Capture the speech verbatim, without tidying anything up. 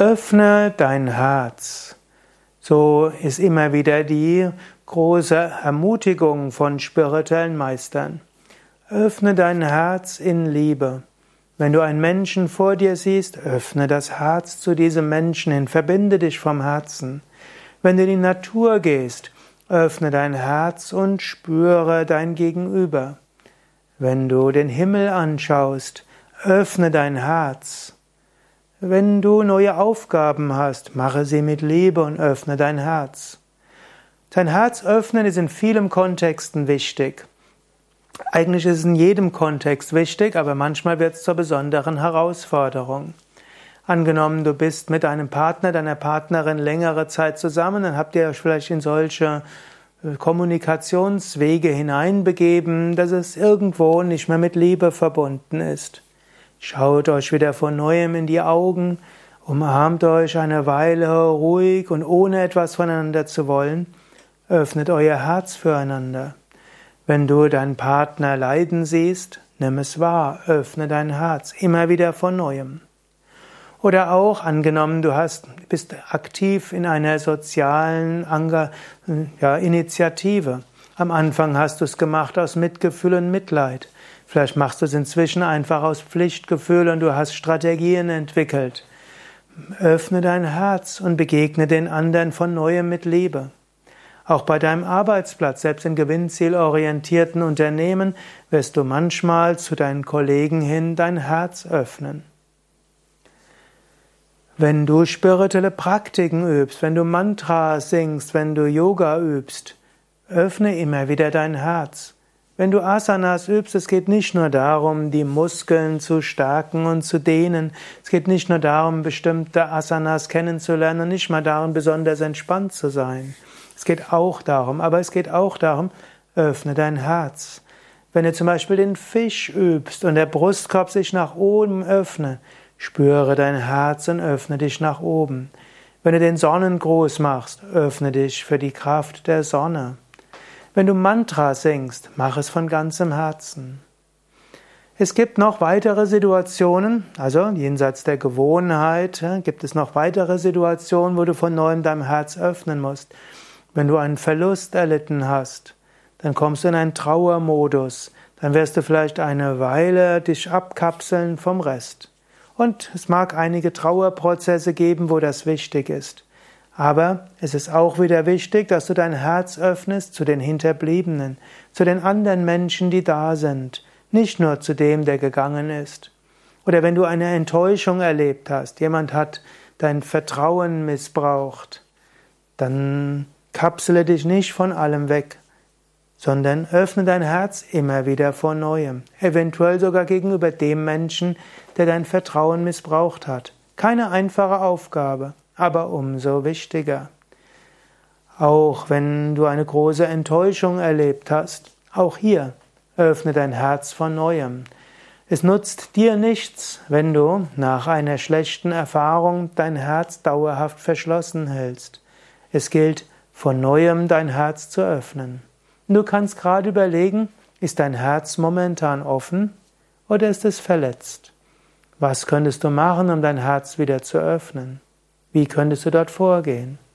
Öffne dein Herz. So ist immer wieder die große Ermutigung von spirituellen Meistern. Öffne dein Herz in Liebe. Wenn du einen Menschen vor dir siehst, öffne das Herz zu diesem Menschen hin, verbinde dich vom Herzen. Wenn du in die Natur gehst, öffne dein Herz und spüre dein Gegenüber. Wenn du den Himmel anschaust, öffne dein Herz. Wenn du neue Aufgaben hast, mache sie mit Liebe und öffne dein Herz. Dein Herz öffnen ist in vielen Kontexten wichtig. Eigentlich ist es in jedem Kontext wichtig, aber manchmal wird es zur besonderen Herausforderung. Angenommen, du bist mit einem Partner, deiner Partnerin längere Zeit zusammen, dann habt ihr euch vielleicht in solche Kommunikationswege hineinbegeben, dass es irgendwo nicht mehr mit Liebe verbunden ist. Schaut euch wieder von Neuem in die Augen, umarmt euch eine Weile ruhig und ohne etwas voneinander zu wollen, öffnet euer Herz füreinander. Wenn du deinen Partner leiden siehst, nimm es wahr, öffne dein Herz, immer wieder von Neuem. Oder auch, angenommen, du hast, bist aktiv in einer sozialen ja, Initiative. Am Anfang hast du es gemacht aus Mitgefühl und Mitleid. Vielleicht machst du es inzwischen einfach aus Pflichtgefühl und du hast Strategien entwickelt. Öffne dein Herz und begegne den anderen von Neuem mit Liebe. Auch bei deinem Arbeitsplatz, selbst in gewinnzielorientierten Unternehmen, wirst du manchmal zu deinen Kollegen hin dein Herz öffnen. Wenn du spirituelle Praktiken übst, wenn du Mantras singst, wenn du Yoga übst, öffne immer wieder dein Herz. Wenn du Asanas übst, es geht nicht nur darum, die Muskeln zu stärken und zu dehnen. Es geht nicht nur darum, bestimmte Asanas kennenzulernen und nicht mal darum, besonders entspannt zu sein. Es geht auch darum, aber es geht auch darum, öffne dein Herz. Wenn du zum Beispiel den Fisch übst und der Brustkorb sich nach oben öffnet, spüre dein Herz und öffne dich nach oben. Wenn du den Sonnengruß machst, öffne dich für die Kraft der Sonne. Wenn du Mantra singst, mach es von ganzem Herzen. Es gibt noch weitere Situationen, also jenseits der Gewohnheit, gibt es noch weitere Situationen, wo du von neuem deinem Herz öffnen musst. Wenn du einen Verlust erlitten hast, dann kommst du in einen Trauermodus, dann wirst du vielleicht eine Weile dich abkapseln vom Rest. Und es mag einige Trauerprozesse geben, wo das wichtig ist. Aber es ist auch wieder wichtig, dass du dein Herz öffnest zu den Hinterbliebenen, zu den anderen Menschen, die da sind, nicht nur zu dem, der gegangen ist. Oder wenn du eine Enttäuschung erlebt hast, jemand hat dein Vertrauen missbraucht, dann kapsele dich nicht von allem weg, sondern öffne dein Herz immer wieder vor Neuem, eventuell sogar gegenüber dem Menschen, der dein Vertrauen missbraucht hat. Keine einfache Aufgabe, aber umso wichtiger. Auch wenn du eine große Enttäuschung erlebt hast, auch hier öffne dein Herz von Neuem. Es nutzt dir nichts, wenn du nach einer schlechten Erfahrung dein Herz dauerhaft verschlossen hältst. Es gilt, von Neuem dein Herz zu öffnen. Du kannst gerade überlegen, ist dein Herz momentan offen oder ist es verletzt? Was könntest du machen, um dein Herz wieder zu öffnen? Wie könntest du dort vorgehen?